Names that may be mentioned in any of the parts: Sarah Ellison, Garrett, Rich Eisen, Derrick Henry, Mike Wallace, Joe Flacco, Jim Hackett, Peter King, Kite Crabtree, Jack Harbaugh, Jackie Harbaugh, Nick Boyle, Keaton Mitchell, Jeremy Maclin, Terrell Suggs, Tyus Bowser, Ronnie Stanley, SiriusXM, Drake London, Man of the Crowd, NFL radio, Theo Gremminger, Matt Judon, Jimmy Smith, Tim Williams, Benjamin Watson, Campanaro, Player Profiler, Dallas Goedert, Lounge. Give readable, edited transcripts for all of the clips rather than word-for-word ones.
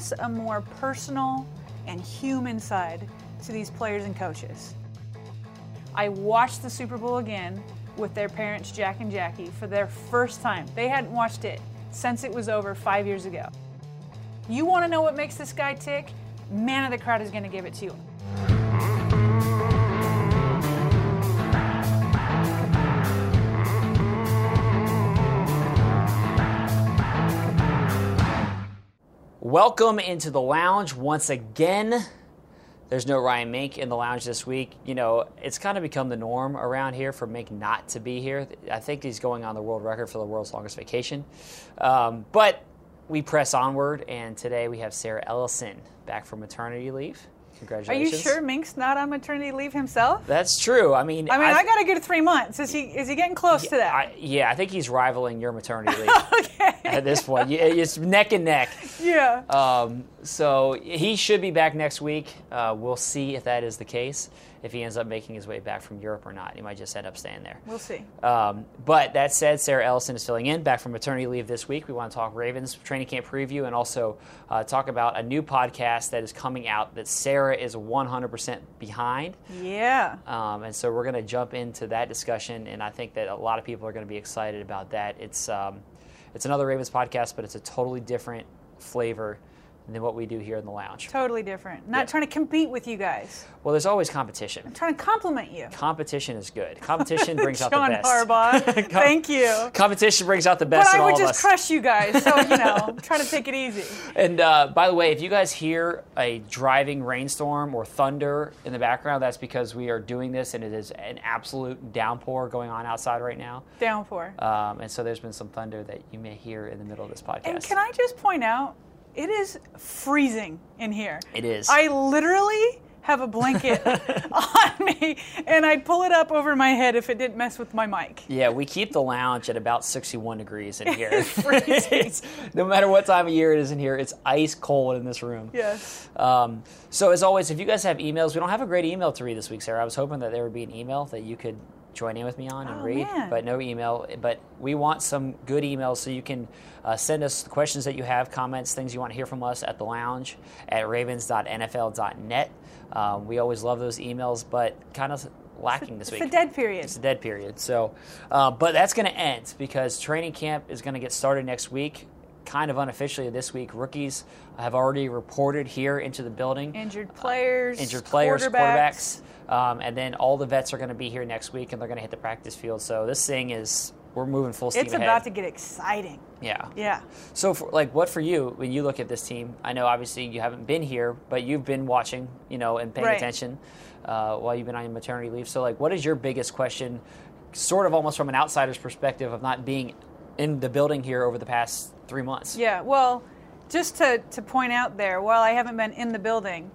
us a more personal and human side to these players and coaches. I watched the Super Bowl again with their parents, Jack and Jackie, for their first time. They hadn't watched it since it was over 5 years ago. You want to know what makes this guy tick? Man of the Crowd is going to give it to you. Welcome into the lounge once again. There's no Ryan Mink in the lounge this week. You know, it's kind of become the norm around here for Mink not to be here. I think he's going on the world record for the world's longest vacation. But we press onward, and today we have Sarah Ellison back from maternity leave. Congratulations. Are you sure Mink's not on maternity leave himself? That's true. I got a good 3 months. Is he getting close to that? I think he's rivaling your maternity leave okay. at this point. It's neck and neck. Yeah. So he should be back next week. We'll see if that is the case. If he ends up making his way back from Europe or not, he might just end up staying there. We'll see. But that said, Sarah Ellison is filling in, back from maternity leave this week. We want to talk Ravens training camp preview and also talk about a new podcast that is coming out that Sarah is 100% behind. Yeah. And so we're going to jump into that discussion, and I think that a lot of people are going to be excited about that. It's another Ravens podcast, but it's a totally different flavor than what we do here in the lounge. Totally different. Not trying to compete with you guys. Well, there's always competition. I'm trying to compliment you. Competition is good. Competition brings out the best. John Harbaugh, thank you. Competition brings out the best in all of us. But I would just crush you guys, so, you know, try to take it easy. And by the way, if you guys hear a driving rainstorm or thunder in the background, that's because we are doing this, and it is an absolute downpour going on outside right now. Downpour. And so there's been some thunder that you may hear in the middle of this podcast. And can I just point out, it is freezing in here. It is. I literally have a blanket on me, and I'd pull it up over my head if it didn't mess with my mic. Yeah, we keep the lounge at about 61 degrees in here. It's freezing. No matter what time of year it is in here, it's ice cold in this room. Yes. So as always, if you guys have emails, we don't have a great email to read this week, Sarah. I was hoping that there would be an email that you could join in with me on and read, man. But no email. But we want some good emails, so you can send us the questions that you have, comments, things you want to hear from us at the lounge at ravens.nfl.net. We always love those emails, but kind of lacking this week. It's a dead period. So, but that's going to end because training camp is going to get started next week. Kind of unofficially this week, rookies have already reported here into the building. Injured players, quarterbacks. And then all the vets are going to be here next week, and they're going to hit the practice field. So this thing is, we're moving full steam ahead. It's about to get exciting. Yeah. So, what for you, when you look at this team, I know obviously you haven't been here, but you've been watching, and paying attention while you've been on your maternity leave. So, what is your biggest question, sort of almost from an outsider's perspective of not being in the building here over the past 3 months? Yeah, well, just to point out there, while I haven't been in the building,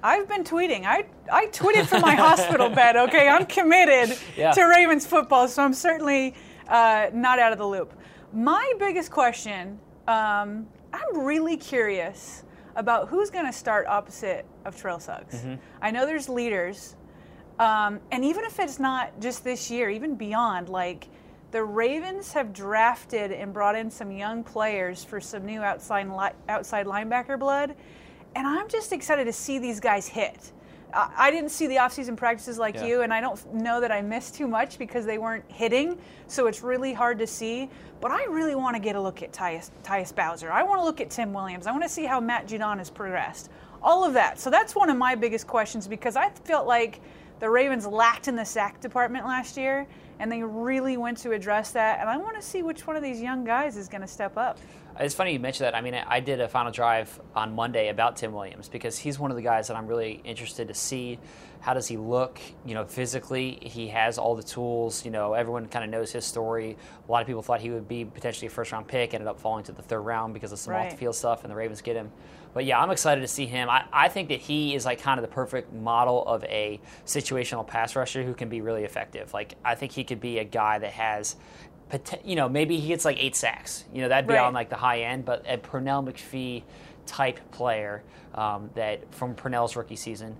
I've been tweeting. I tweeted from my hospital bed, okay? I'm committed to Ravens football, so I'm certainly not out of the loop. My biggest question, I'm really curious about who's going to start opposite of Terrell Suggs. Mm-hmm. I know there's leaders, and even if it's not just this year, even beyond, the Ravens have drafted and brought in some young players for some new outside linebacker blood, and I'm just excited to see these guys hit. I didn't see the offseason practices you, and I don't know that I missed too much because they weren't hitting, so it's really hard to see. But I really want to get a look at Tyus Bowser. I want to look at Tim Williams. I want to see how Matt Judon has progressed. All of that. So that's one of my biggest questions because I felt like the Ravens lacked in the sack department last year, and they really went to address that. And I want to see which one of these young guys is going to step up. It's funny you mentioned that. I did a final drive on Monday about Tim Williams because he's one of the guys that I'm really interested to see. How does he look? Physically, he has all the tools. Everyone kind of knows his story. A lot of people thought he would be potentially a first-round pick, ended up falling to the third round because of some off-the-field stuff, and the Ravens get him. But, I'm excited to see him. I think that he is, kind of the perfect model of a situational pass rusher who can be really effective. I think he could be a guy that has – maybe he gets 8 sacks. That'd be on the high end, but a Pernell McPhee type player that from Pernell's rookie season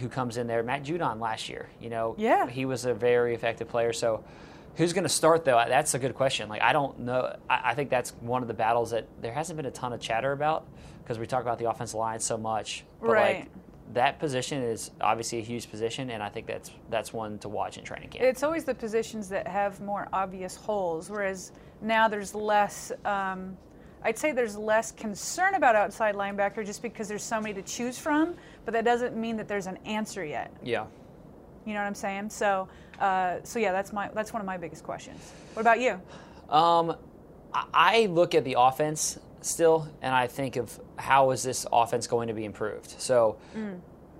who comes in there. Matt Judon last year, he was a very effective player. So Who's going to start, though? That's a good question. Like, I don't know. I think that's one of the battles that there hasn't been a ton of chatter about because we talk about the offensive line so much. But, right. Like, that position is obviously a huge position, and I think that's one to watch in training camp. It's always the positions that have more obvious holes, whereas now there's less I'd say there's less concern about outside linebacker just because there's so many to choose from, but that doesn't mean that there's an answer yet. Yeah. You know what I'm saying? So, yeah, that's one of my biggest questions. What about you? I look at the offense still, and I think of how is this offense going to be improved. So,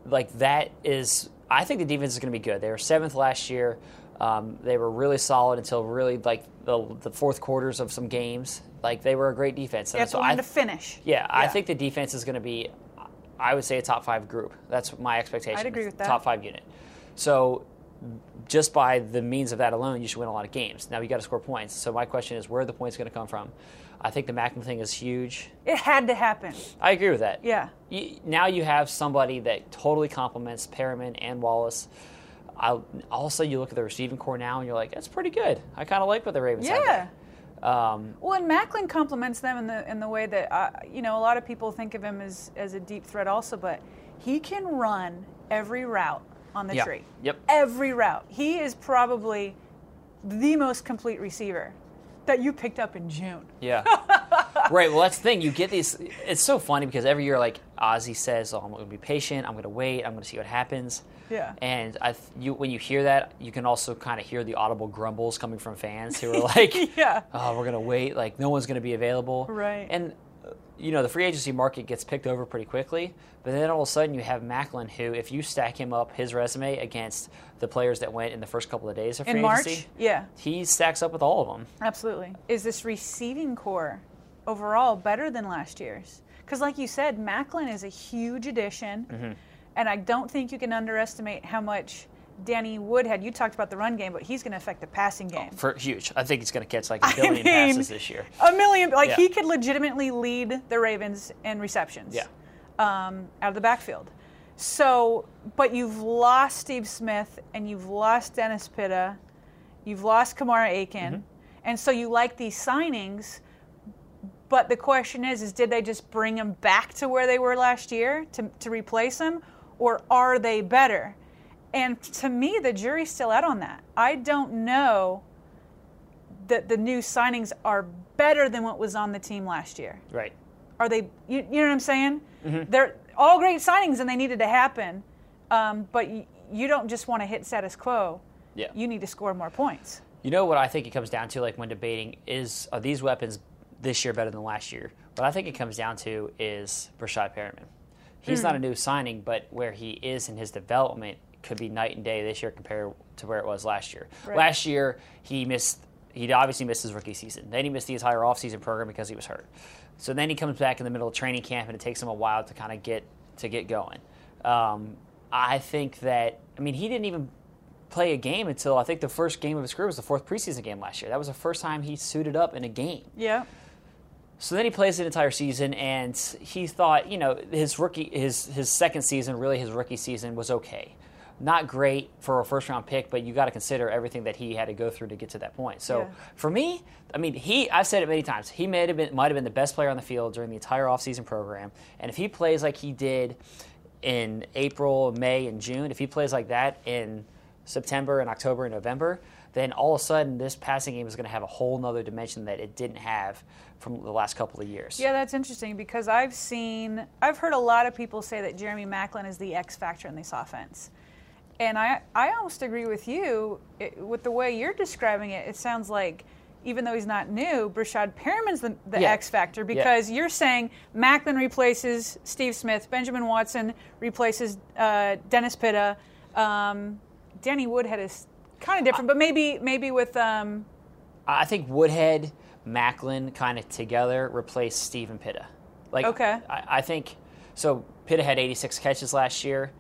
like that is – I think the defense is going to be good. They were seventh last year. They were really solid until really like the fourth quarters of some games. Like they were a great defense. They have to win to finish. Yeah, I think the defense is going to be, I would say, a top five group. That's my expectation. I'd agree with that. Top five unit. So just by the means of that alone, you should win a lot of games. Now you got to score points. So my question is, where are the points going to come from? I think the Maclin thing is huge. It had to happen. I agree with that. Yeah. Now you have somebody that totally complements Perriman and Wallace. Also, you look at the receiving corps now, and you're like, that's pretty good. I kind of like what the Ravens have. Yeah. Well, and Maclin compliments them in the way that, you know, a lot of people think of him as a deep threat also, but he can run every route on the tree. Yep. Every route. He is probably the most complete receiver that you picked up in June. Yeah. Right. Well, that's the thing. You get these. It's so funny because every year, like, Ozzie says, oh, I'm going to be patient. I'm going to wait. I'm going to see what happens. Yeah. And when you hear that, you can also kind of hear the audible grumbles coming from fans who are like, yeah. Oh, we're going to wait. Like, no one's going to be available. Right. And, you know, the free agency market gets picked over pretty quickly. But then all of a sudden you have Maclin who, if you stack him up, his resume against the players that went in the first couple of days of free agency. In March? Yeah. He stacks up with all of them. Absolutely. Is this receiving corps overall better than last year's? Because like you said, Maclin is a huge addition. Mm-hmm. And I don't think you can underestimate how much Danny Woodhead, you talked about the run game, but he's going to affect the passing game. Oh, huge. I think he's going to catch like a billion passes this year. A million. Like, yeah. He could legitimately lead the Ravens in receptions out of the backfield. So, but you've lost Steve Smith, and you've lost Dennis Pitta. You've lost Kamar Aiken. Mm-hmm. And so you like these signings. But the question is did they just bring them back to where they were last year to replace them? Or are they better? And to me, the jury's still out on that. I don't know that the new signings are better than what was on the team last year. Right. Are they, you know what I'm saying? Mm-hmm. They're all great signings and they needed to happen, but you don't just want to hit status quo. Yeah. You need to score more points. You know what I think it comes down to, like when debating, are these weapons this year better than last year? What I think it comes down to is Breshad Perriman. He's not a new signing, but where he is in his development could be night and day this year compared to where it was last year. Right. Last year, he obviously missed his rookie season. Then he missed the entire offseason program because he was hurt. So then he comes back in the middle of training camp, and it takes him a while to kind of get going. I think that, I mean, he didn't even play a game until I think the first game of his career was the fourth preseason game last year. That was the first time he suited up in a game. Yeah. So then he plays an entire season, and he thought, you know, his second season, really his rookie season, was okay. Not great for a first-round pick, but you got to consider everything that he had to go through to get to that point. So for me, I mean, I've said it many times, he might have been the best player on the field during the entire offseason program, and if he plays like he did in April, May, and June, if he plays like that in September and October and November, then all of a sudden this passing game is going to have a whole other dimension that it didn't have from the last couple of years. Yeah, that's interesting because I've heard a lot of people say that Jeremy Maclin is the X factor in this offense. And I almost agree with you. With the way you're describing it, it sounds like even though he's not new, Breshad Perriman's the X factor because you're saying Maclin replaces Steve Smith, Benjamin Watson replaces Dennis Pitta, Danny Woodhead is kind of different, but maybe with... I think Woodhead, Maclin kind of together replaced Steve and Pitta. Like, okay. I think... So Pitta had 86 catches last year.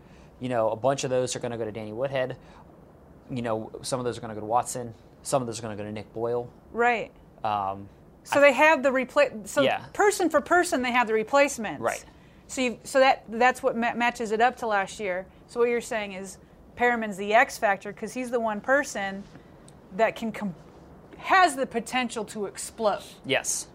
You know, a bunch of those are going to go to Danny Woodhead. You know, some of those are going to go to Watson. Some of those are going to go to Nick Boyle. Right. So they have the replacement. So person for person, they have the replacements. Right. So that's what matches it up to last year. So what you're saying is... Perriman's the X factor because he's the one person that can has the potential to explode. Yes.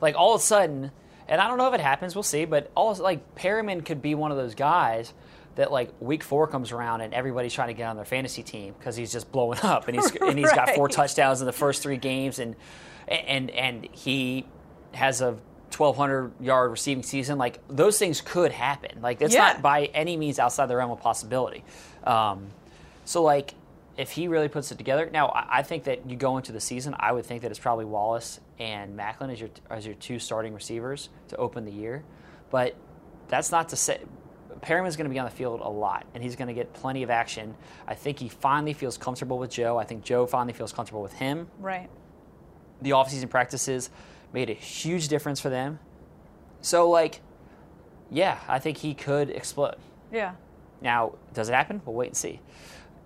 Like, all of a sudden, and I don't know if it happens, we'll see, but Perriman could be one of those guys that, like, week four comes around and everybody's trying to get on their fantasy team because he's just blowing up, and he's right. and he's got 4 touchdowns in the first 3 games, and he has a 1,200-yard receiving season. Like, those things could happen. Like, it's not by any means outside the realm of possibility. So, like, if he really puts it together. Now, I think that you go into the season, I would think that it's probably Wallace and Maclin as your 2 starting receivers to open the year. But that's not to say Perriman's going to be on the field a lot, and he's going to get plenty of action. I think he finally feels comfortable with Joe. I think Joe finally feels comfortable with him. Right. The offseason practices made a huge difference for them. So, like, yeah, I think he could explode. Yeah. Now, does it happen? We'll wait and see.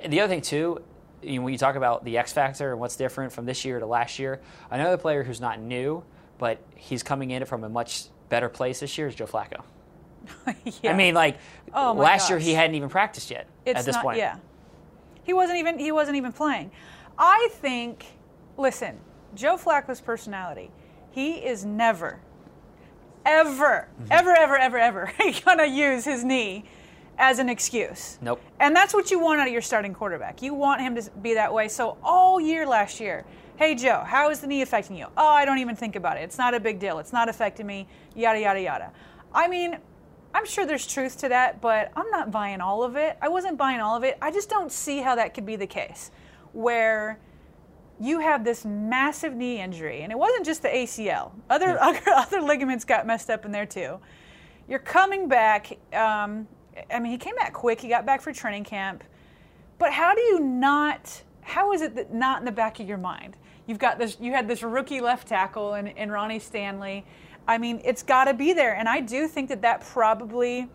And the other thing, too, you know, when you talk about the X factor and what's different from this year to last year, another player who's not new, but he's coming in from a much better place this year is Joe Flacco. Yeah. I mean, like, last year he hadn't even practiced yet at this point. Yeah. He wasn't even playing. I think, listen, Joe Flacco's personality, he is never, ever, ever going to use his knee as an excuse. Nope. And that's what you want out of your starting quarterback. You want him to be that way. So all year last year, hey, Joe, how is the knee affecting you? Oh, I don't even think about it. It's not a big deal. It's not affecting me, yada, yada, yada. I mean, I'm sure there's truth to that, but I'm not buying all of it. I wasn't buying all of it. I just don't see how that could be the case, where you have this massive knee injury, and it wasn't just the ACL. Other ligaments got messed up in there, too. You're coming back. I mean, he came back quick. He got back for training camp. But how is it that not in the back of your mind? You had this rookie left tackle in Ronnie Stanley. I mean, it's got to be there. And I do think that probably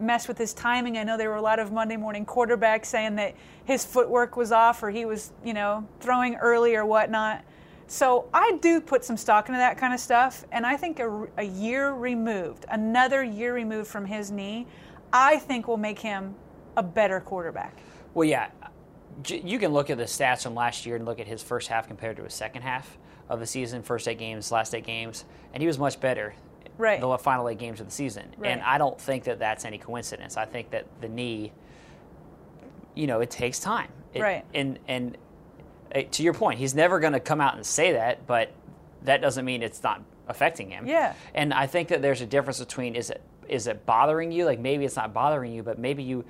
messed with his timing. I know there were a lot of Monday morning quarterbacks saying that his footwork was off or he was, you know, throwing early or whatnot. So I do put some stock into that kind of stuff. And I think another year removed from his knee, I think will make him a better quarterback. Well, yeah, you can look at the stats from last year and look at his first half compared to his second half of the season, first 8 games, last 8 games, and he was much better the final 8 games of the season. Right. And I don't think that that's any coincidence. I think that the knee, you know, it takes time. And to your point, he's never going to come out and say that, but that doesn't mean it's not affecting him. Yeah. And I think that there's a difference between is it bothering you? Like, maybe it's not bothering you, but maybe you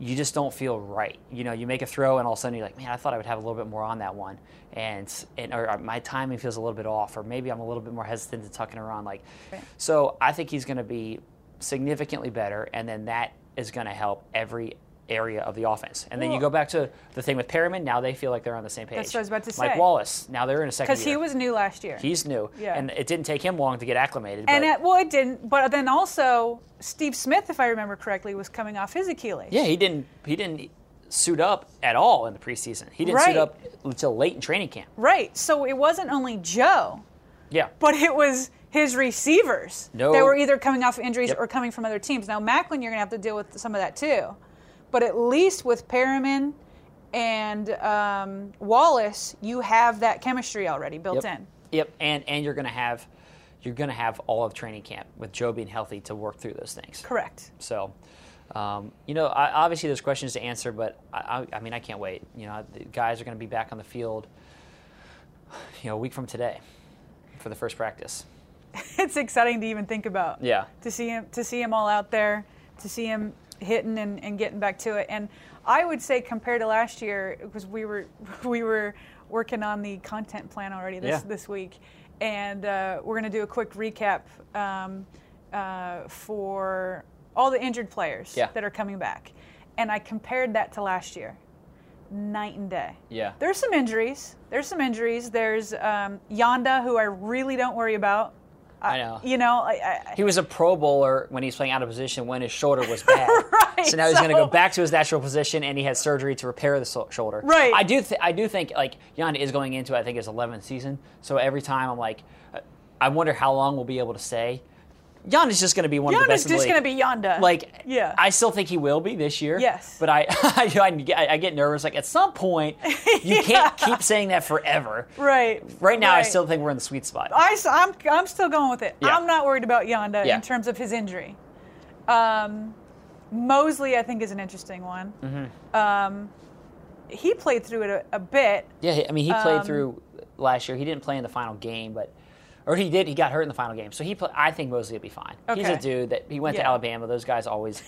just don't feel right. You know, you make a throw and all of a sudden you're like, man, I thought I would have a little bit more on that one. Or my timing feels a little bit off, or maybe I'm a little bit more hesitant to tucking around. Like, right. So I think he's going to be significantly better, and then that is going to help every area of the offense. And then you go back to the thing with Perriman. Now they feel like they're on the same page. That's what I was about to say. Mike Wallace. Now they're in a second year. Because he was new last year. He's new. Yeah. And it didn't take him long to get acclimated. It didn't. But then also Steve Smith, if I remember correctly, was coming off his Achilles. Yeah, he didn't suit up at all in the preseason. He didn't suit up until late in training camp. Right. So it wasn't only Joe. Yeah. But it was his receivers. No. They were either coming off injuries or coming from other teams. Now, Maclin, you're going to have to deal with some of that too. But at least with Perriman and Wallace, you have that chemistry already built in. Yep, and you're gonna have all of training camp with Joe being healthy to work through those things. Correct. So, you know, obviously there's questions to answer, but I mean, I can't wait. You know, the guys are gonna be back on the field, you know, a week from today for the first practice. It's exciting to even think about. Yeah. To see him all out there, to see him hitting and getting back to it. And I would say compared to last year, because we were working on the content plan already this week, and we're going to do a quick recap for all the injured players that are coming back. And I compared that to last year, night and day. Yeah. There's some injuries. There's Yanda, who I really don't worry about. I know. You know, he was a Pro Bowler when he was playing out of position when his shoulder was bad. Right. So now he's going to go back to his natural position, and he had surgery to repair the shoulder. Right. I do think like Yanda is going into, I think, his 11th season. So every time I'm like, I wonder how long we'll be able to say Yonda's just going to be one of the best. Yonda's just going to be Yonda. Like, yeah. I still think he will be this year. Yes. But I get nervous. Like, at some point, you can't keep saying that forever. Right. Right now, I still think we're in the sweet spot. I'm still going with it. Yeah. I'm not worried about Yonda in terms of his injury. Mosley, I think, is an interesting one. Mm-hmm. He played through it a bit. Yeah, I mean, he played through last year. He didn't play in the final game, but... Or he did. He got hurt in the final game. So I think Mosley will be fine. Okay. He's a dude that he went to Alabama. Those guys always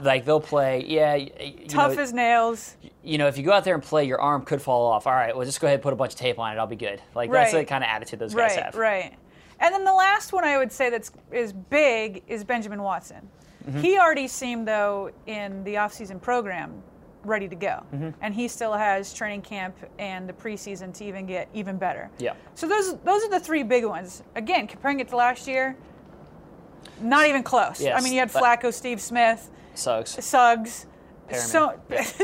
like they'll play. Yeah, tough as nails. You know, if you go out there and play, your arm could fall off. All right, well, just go ahead and put a bunch of tape on it. I'll be good. Like that's the kind of attitude those guys have. Right. And then the last one I would say that is big is Benjamin Watson. Mm-hmm. He already seemed though in the offseason program ready to go. Mm-hmm. And he still has training camp and the preseason to even get even better. Yeah. So those are the three big ones. Again, comparing it to last year, not even close. Yes, I mean, you had Flacco, Steve Smith. Suggs. Perriman.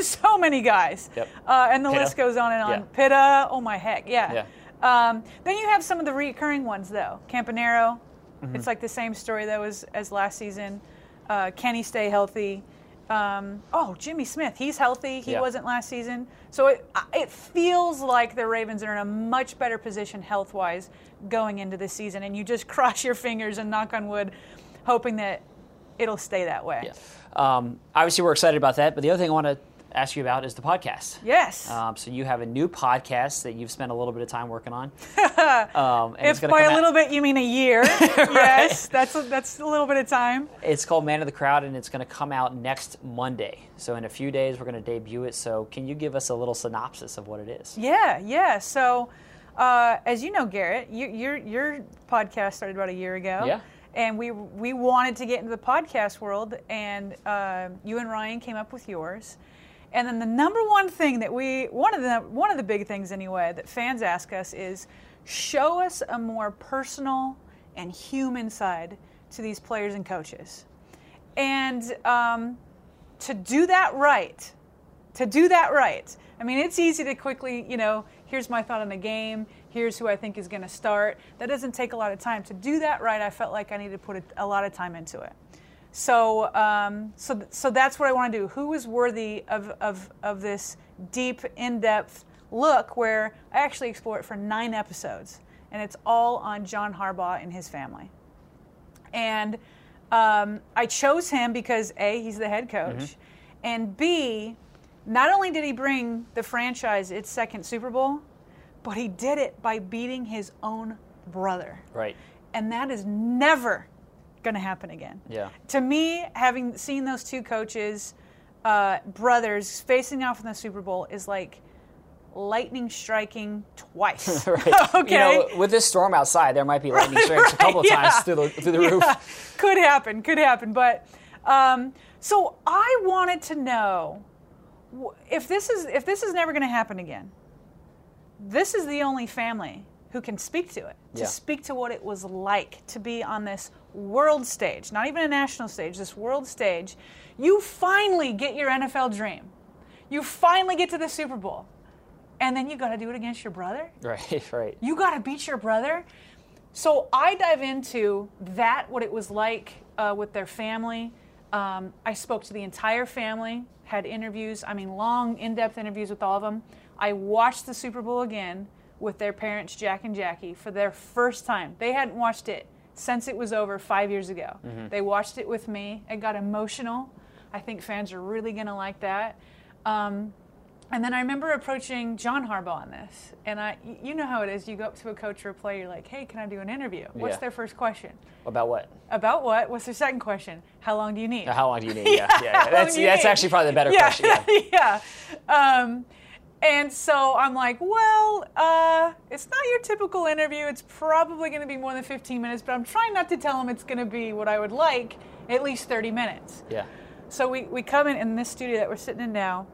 So many guys. Yep. And the list goes on and on. Yeah. Pitta. Oh, my heck. Yeah. Then you have some of the recurring ones, though. Campanaro. Mm-hmm. It's like the same story, though, as last season. Can he stay healthy? Jimmy Smith, he's healthy. He wasn't last season. So it feels like the Ravens are in a much better position health-wise going into this season, and you just cross your fingers and knock on wood, hoping that it'll stay that way. Yeah. Obviously, we're excited about that, but the other thing I want to ask you about is the podcast. Yes. So you have a new podcast that you've spent a little bit of time working on. And if by a little bit you mean a year, right? Yes, that's a little bit of time. It's called Man of the Crowd, and it's going to come out next Monday. So in a few days, we're going to debut it. So can you give us a little synopsis of what it is? Yeah. So as you know, Garrett, your podcast started about a year ago. Yeah. And we wanted to get into the podcast world, and you and Ryan came up with yours. And then the number one thing that one of the big things anyway that fans ask us is, show us a more personal and human side to these players and coaches. And to do that right. I mean, it's easy to quickly, here's my thought on the game. Here's who I think is going to start. That doesn't take a lot of time. To do that right, I felt like I needed to put a lot of time into it. So so that's what I want to do. Who is worthy of this deep, in-depth look where I actually explore it for 9 episodes, and it's all on John Harbaugh and his family. And I chose him because, A, he's the head coach, mm-hmm. and B, not only did he bring the franchise its second Super Bowl, but he did it by beating his own brother. Right. And that is never going to happen again. Yeah. To me, having seen those two coaches, brothers facing off in the Super Bowl is like lightning striking twice. Right. Okay. With this storm outside, there might be lightning strikes a couple of times through the roof. Could happen. But so I wanted to know if this is never going to happen again. This is the only family who can speak to it, to speak to what it was like to be on this world stage, not even a national stage, this world stage. You finally get your NFL dream. You finally get to the Super Bowl. And then you got to do it against your brother? Right. You got to beat your brother? So I dive into that, what it was like with their family. I spoke to the entire family, had interviews, long, in-depth interviews with all of them. I watched the Super Bowl again with their parents, Jack and Jackie, for their first time. They hadn't watched it since it was over 5 years ago. Mm-hmm. They watched it with me. It got emotional. I think fans are really going to like that. And then I remember approaching John Harbaugh on this. And you know how it is. You go up to a coach or a player, you're like, hey, can I do an interview? What's their first question? About what? What's their second question? How long do you need? Yeah. That's actually probably the better question. Yeah. And so I'm like, it's not your typical interview. It's probably going to be more than 15 minutes, but I'm trying not to tell them it's going to be what I would like, at least 30 minutes. Yeah. So we come in this studio that we're sitting in now.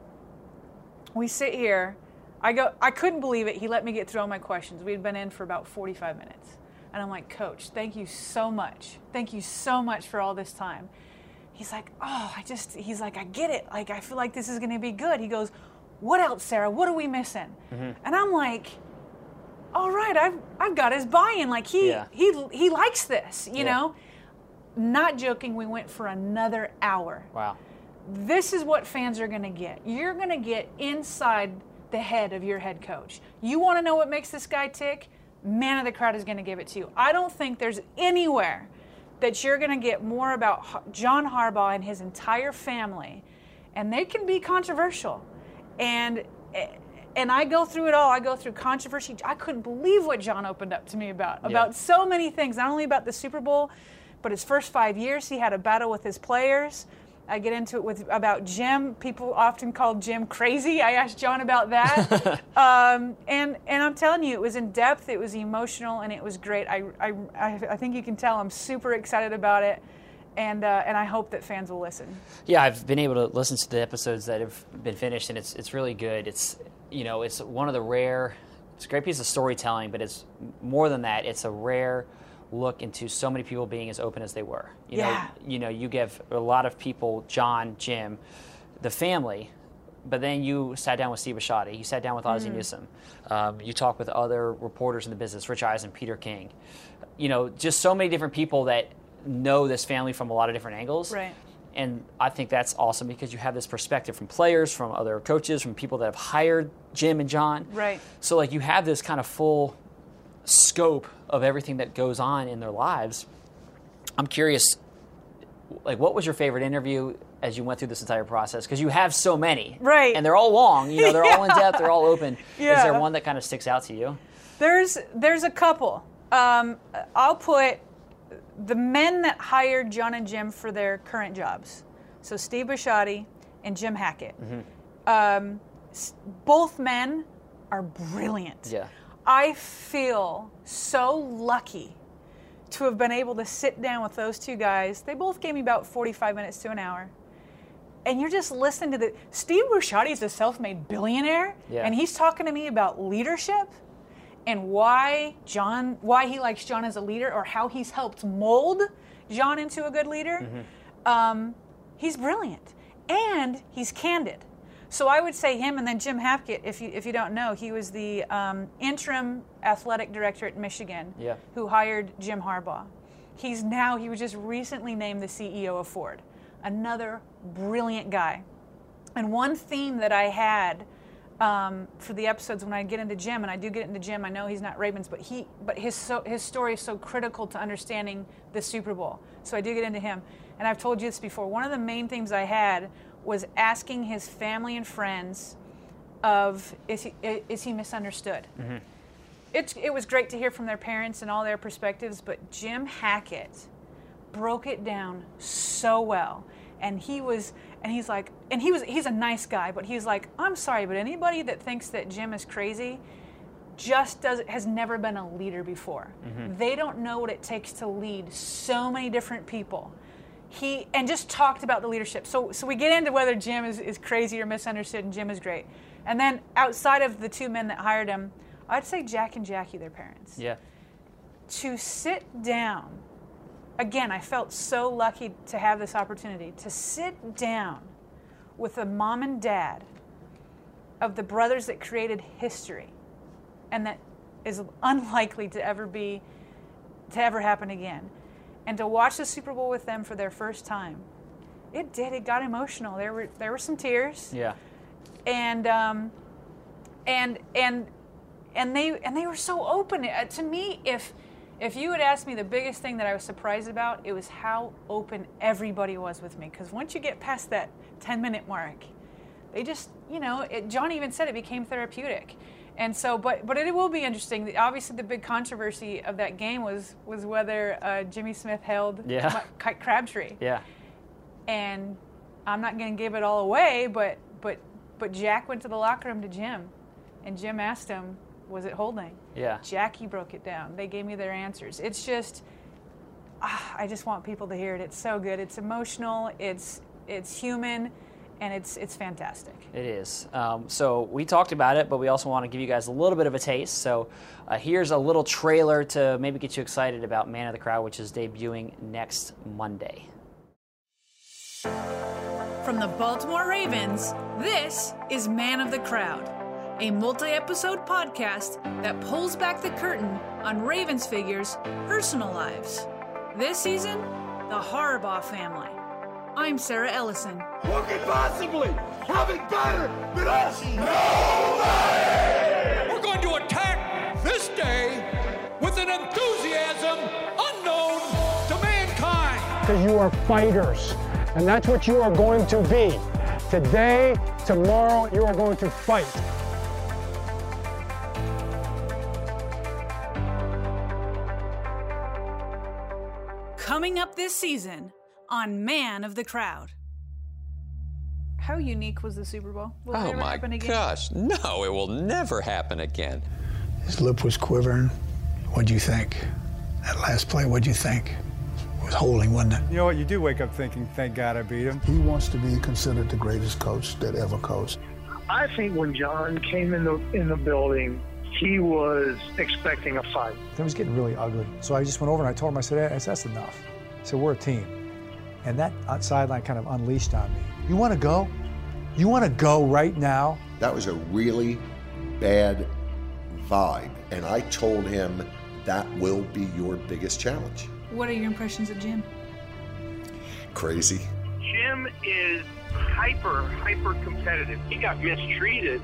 We sit here. I couldn't believe it. He let me get through all my questions. We had been in for about 45 minutes. And I'm like, Coach, thank you so much. Thank you so much for all this time. He's like, he's like, I get it. Like, I feel like this is going to be good. He goes, what else, Sarah? What are we missing? Mm-hmm. And I'm like, all right, I've got his buy-in. Like he likes this, you know. Not joking, we went for another hour. Wow. This is what fans are going to get. You're going to get inside the head of your head coach. You want to know what makes this guy tick? Man of the Crowd is going to give it to you. I don't think there's anywhere that you're going to get more about John Harbaugh and his entire family. And they can be controversial. And I go through it all. I go through controversy. I couldn't believe what John opened up to me about so many things, not only about the Super Bowl, but his first 5 years he had a battle with his players. I get into it about Jim. People often call Jim crazy. I asked John about that. and I'm telling you, it was in depth, it was emotional, and it was great. I think you can tell I'm super excited about it, and I hope that fans will listen. Yeah, I've been able to listen to the episodes that have been finished, and it's really good. It's one of the rare, it's a great piece of storytelling, but it's more than that. It's a rare look into so many people being as open as they were. You know, you give a lot of people, John, Jim, the family, but then you sat down with Steve Bisciotti, you sat down with Ozzie Newsome, you talked with other reporters in the business, Rich Eisen, Peter King, you know, just so many different people that know this family from a lot of different angles. Right. And I think that's awesome because you have this perspective from players, from other coaches, from people that have hired Jim and John. Right. So like you have this kind of full scope of everything that goes on in their lives. I'm curious, like, what was your favorite interview as you went through this entire process? Because you have so many, right? And they're all long. You know, they're all in depth. They're all open. Yeah. Is there one that kind of sticks out to you? There's a couple. I'll put the men that hired John and Jim for their current jobs. So Steve Bisciotti and Jim Hackett. Mm-hmm. Both men are brilliant. Yeah. I feel so lucky to have been able to sit down with those two guys. They both gave me about 45 minutes to an hour. And you're just listening to Steve Bisciotti is a self-made billionaire, and he's talking to me about leadership and why he likes John as a leader or how he's helped mold John into a good leader. Mm-hmm. He's brilliant, and he's candid. So I would say him, and then Jim Hackett, if you don't know, he was the interim athletic director at Michigan who hired Jim Harbaugh. He was just recently named the CEO of Ford. Another brilliant guy. And one theme that I had for the episodes when I get into Jim, and I do get into Jim, I know he's not Ravens, but his story is so critical to understanding the Super Bowl. So I do get into him. And I've told you this before, one of the main themes I had was asking his family and friends of, is he misunderstood? Mm-hmm. It was great to hear from their parents and all their perspectives, but Jim Hackett broke it down so well. He's a nice guy, but he's like, I'm sorry, but anybody that thinks that Jim is crazy has never been a leader before. Mm-hmm. They don't know what it takes to lead so many different people. And just talked about the leadership. So we get into whether Jim is crazy or misunderstood, and Jim is great. And then outside of the two men that hired him, I'd say Jack and Jackie, their parents. Yeah. To sit down, again, I felt so lucky to have this opportunity, to sit down with the mom and dad of the brothers that created history and that is unlikely to ever happen again. And to watch the Super Bowl with them for their first time, it got emotional. There were some tears. Yeah. And they were so open. To me, if you had asked me the biggest thing that I was surprised about, it was how open everybody was with me. Because once you get past that 10-minute mark, they just, you know, John even said it became therapeutic. And so, but it will be interesting. Obviously, the big controversy of that game was whether Jimmy Smith held Kite Crabtree. Yeah. And I'm not going to give it all away, but Jack went to the locker room to Jim, and Jim asked him, "Was it holding?" Yeah. Jackie broke it down. They gave me their answers. It's just, I just want people to hear it. It's so good. It's emotional. It's human. And it's fantastic. It is. So we talked about it, but we also want to give you guys a little bit of a taste. So here's a little trailer to maybe get you excited about Man of the Crowd, which is debuting next Monday. From the Baltimore Ravens, this is Man of the Crowd, a multi-episode podcast that pulls back the curtain on Ravens figures' personal lives. This season, the Harbaugh family. I'm Sarah Ellison. Who could possibly have it better than us? Nobody! We're going to attack this day with an enthusiasm unknown to mankind. Because you are fighters, and that's what you are going to be. Today, tomorrow, you are going to fight. Coming up this season on Man of the Crowd. How unique was the Super Bowl? Oh my gosh, no, it will never happen again. His lip was quivering. What'd you think? That last play, what'd you think? It was holding, wasn't it? You know what, you do wake up thinking, thank God I beat him. He wants to be considered the greatest coach that ever coached. I think when John came in the building, he was expecting a fight. It was getting really ugly. So I just went over and I told him, I said, hey, that's enough. I said, we're a team. And that sideline kind of unleashed on me. You want to go? You want to go right now? That was a really bad vibe. And I told him, that will be your biggest challenge. What are your impressions of Jim? Crazy. Jim is hyper competitive. He got mistreated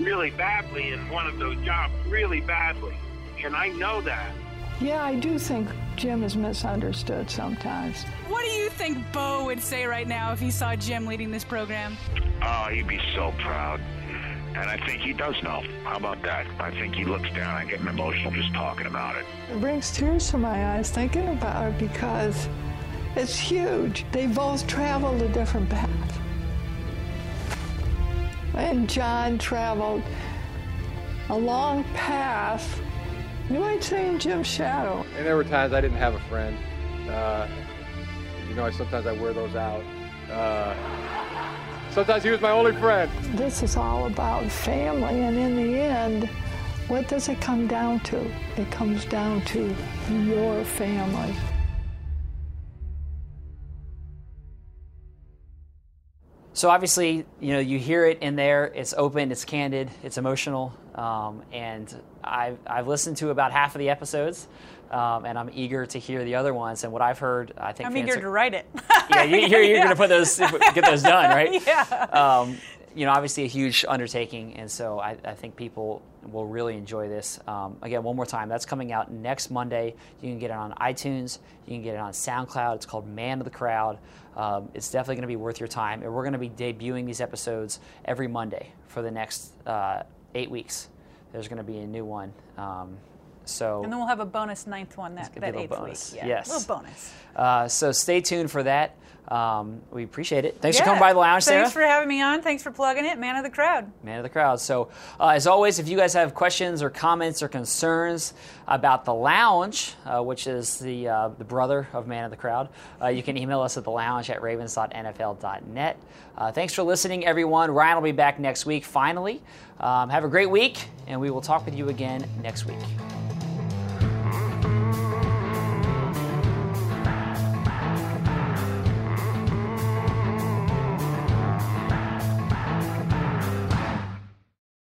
really badly in one of those jobs, really badly, and I know that. Yeah, I do think Jim is misunderstood sometimes. What do you think Bo would say right now if he saw Jim leading this program? Oh, he'd be so proud, and I think he does know. How about that? I think he looks down. I'm getting emotional just talking about it. It brings tears to my eyes thinking about it because it's huge. They both traveled a different path. And John traveled a long path, you might say, in Jim's shadow. And there were times I didn't have a friend. Sometimes I wear those out. Sometimes he was my only friend. This is all about family, and in the end, what does it come down to? It comes down to your family. So obviously, you hear it in there. It's open, it's candid, it's emotional, and I've listened to about half of the episodes, and I'm eager to hear the other ones. And what I've heard, I think I'm eager to write it. Yeah, you're going to get those done, right? Yeah. Obviously a huge undertaking, and so I think people will really enjoy this. Again, one more time, that's coming out next Monday. You can get it on iTunes. You can get it on SoundCloud. It's called Man of the Crowd. It's definitely going to be worth your time, and we're going to be debuting these episodes every Monday for the next 8 weeks. There's going to be a new one. And then we'll have a bonus ninth one that 8th week. Yeah. Yes. A little bonus. So stay tuned for that. We appreciate it. Thanks for coming by the lounge, Sarah. Thanks for having me on. Thanks for plugging it. Man of the Crowd. Man of the Crowd. So, as always, if you guys have questions or comments or concerns about the lounge, which is the brother of Man of the Crowd, you can email us at thelounge@ravens.nfl.net. Thanks for listening, everyone. Ryan will be back next week, finally. Have a great week, and we will talk with you again next week.